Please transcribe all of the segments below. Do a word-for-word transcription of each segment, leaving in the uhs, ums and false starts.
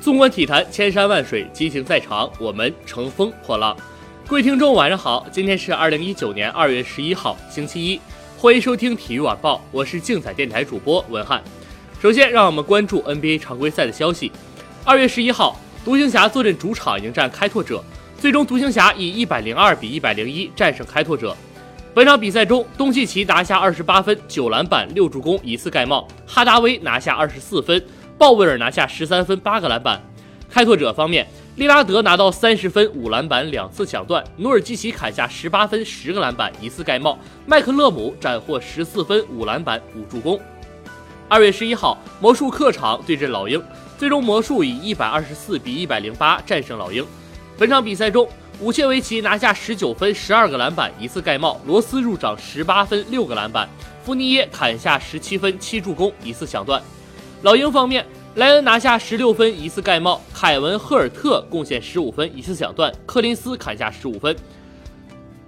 纵观体坛千山万水，激情赛场，我们乘风破浪。各位听众晚上好，今天是二零一九年二月十一号星期一，欢迎收听体育晚报，我是竞彩电台主播文翰。首先让我们关注 N B A 常规赛的消息。二月十一号，独行侠坐镇主场迎战开拓者，最终独行侠以一百零二比一百零一战胜开拓者。本场比赛中，东契奇拿下二十八分九篮板六助攻一次盖帽，哈达威拿下二十四分，鲍威尔拿下十三分八个篮板。开拓者方面，利拉德拿到三十分五篮板两次抢断，努尔基奇砍下十八分十个篮板一次盖帽，麦克勒姆斩获十四分五篮板五助攻。二月十一号，魔术客场对阵老鹰，最终魔术以一百二十四比一百零八战胜老鹰。本场比赛中，武切维奇拿下十九分十二个篮板一次盖帽，罗斯入场十八分六个篮板，福尼耶砍下十七分七助攻一次抢断。老鹰方面，莱恩拿下十六分一次盖帽，凯文·赫尔特贡献十五分一次抢断，柯林斯砍下十五分。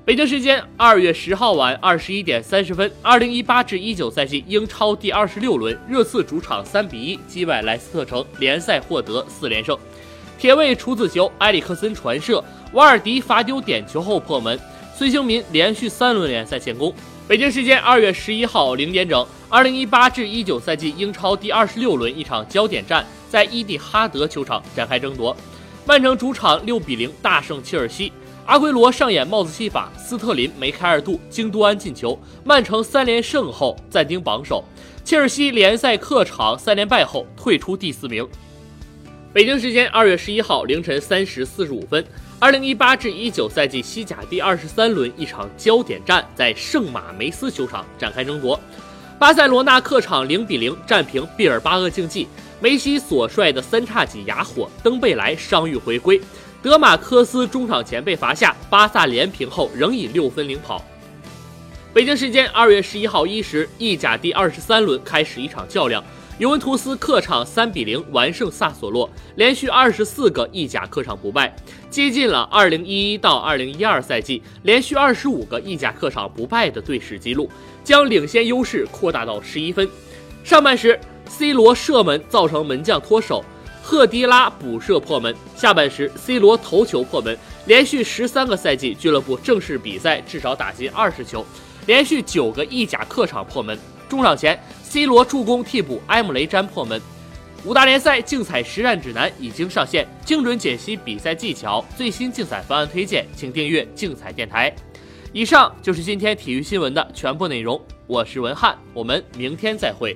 北京时间二月十号晚二十一点三十分，二零一八至一九赛季英超第二十六轮，热刺主场三比一击败莱斯特城，联赛获得四连胜。铁卫处子球，埃里克森传射，瓦尔迪罚丢点球后破门，孙兴民连续三轮联赛建功。北京时间二月十一号零点整，二零一八至一九赛季英超第二十六轮一场焦点战在伊蒂哈德球场展开争夺，曼城主场六比零大胜切尔西，阿圭罗上演帽子戏法，斯特林、梅开二度，京都安进球，曼城三连胜后暂定榜首，切尔西联赛客场三连败后退出第四名。北京时间二月十一号凌晨三时四十五分，二零一八至一九赛季西甲第二十三轮一场焦点战在圣马梅斯球场展开争夺，巴塞罗那客场零比零战平毕尔巴鄂竞技，梅西所率的三叉戟哑火，登贝莱伤愈回归，德马科斯中场前被罚下，巴萨连平后仍以六分领跑。北京时间二月十一号一时，意甲第二十三轮开始一场较量，尤文图斯客场三比零完胜萨索洛，连续二十四个意甲客场不败，接近了二零一一到二零一二赛季连续二十五个意甲客场不败的队史纪录，将领先优势扩大到十一分。上半时 C 罗射门造成门将脱手，赫迪拉补射破门，下半时 C 罗头球破门，连续十三个赛季俱乐部正式比赛至少打进二十球，连续九个意甲客场破门。中场前 C 罗助攻替补埃姆雷詹破门。五大联赛竞彩实战指南已经上线，精准解析比赛技巧，最新竞彩方案推荐，请订阅竞彩电台。以上就是今天体育新闻的全部内容，我是文翰，我们明天再会。